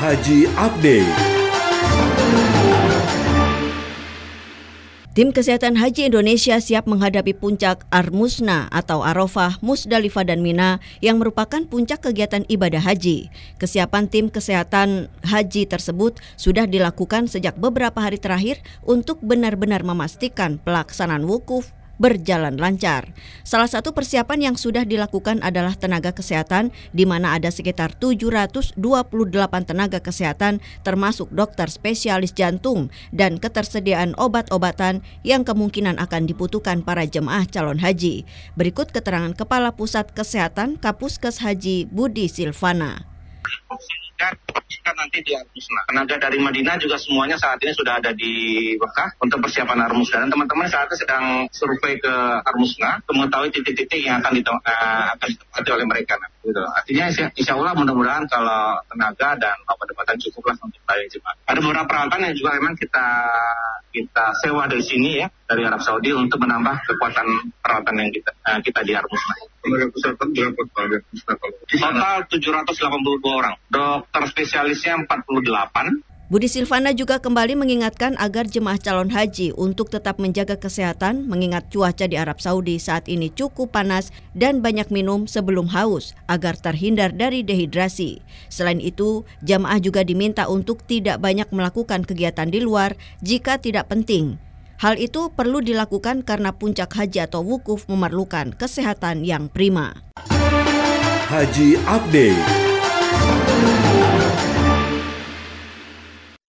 Haji Update. Tim Kesehatan Haji Indonesia siap menghadapi puncak Armusna atau Arafah, Musdalifah, dan Mina yang merupakan puncak kegiatan ibadah haji. Kesiapan tim kesehatan haji tersebut sudah dilakukan sejak beberapa hari terakhir untuk benar-benar memastikan pelaksanaan wukuf berjalan lancar. Salah satu persiapan yang sudah dilakukan adalah tenaga kesehatan, di mana ada sekitar 728 tenaga kesehatan termasuk dokter spesialis jantung dan ketersediaan obat-obatan yang kemungkinan akan dibutuhkan para jemaah calon haji. Berikut keterangan Kepala Pusat Kesehatan Kapuskes Haji Budi Silvana. Jika nanti di Armusna, tenaga dari Madinah juga semuanya saat ini sudah ada di Mekah untuk persiapan Armusna, dan teman-teman saat ini sedang survei ke Armusna untuk mengetahui titik-titik yang akan ditempati oleh mereka. Gitu. Artinya insya Allah mudah-mudahan kalau tenaga dan obat-obatan cukuplah untuk para jemaah. Ada beberapa peralatan yang juga memang kita sewa dari sini ya, dari Arab Saudi, untuk menambah kekuatan peralatan yang kita di Armusna. Total 782 orang, dokter spesialisnya 48. Budi Silvana juga kembali mengingatkan agar jemaah calon haji untuk tetap menjaga kesehatan, mengingat cuaca di Arab Saudi saat ini cukup panas, dan banyak minum sebelum haus agar terhindar dari dehidrasi. Selain itu, jemaah juga diminta untuk tidak banyak melakukan kegiatan di luar jika tidak penting. Hal itu perlu dilakukan karena puncak haji atau wukuf memerlukan kesehatan yang prima. Haji Update.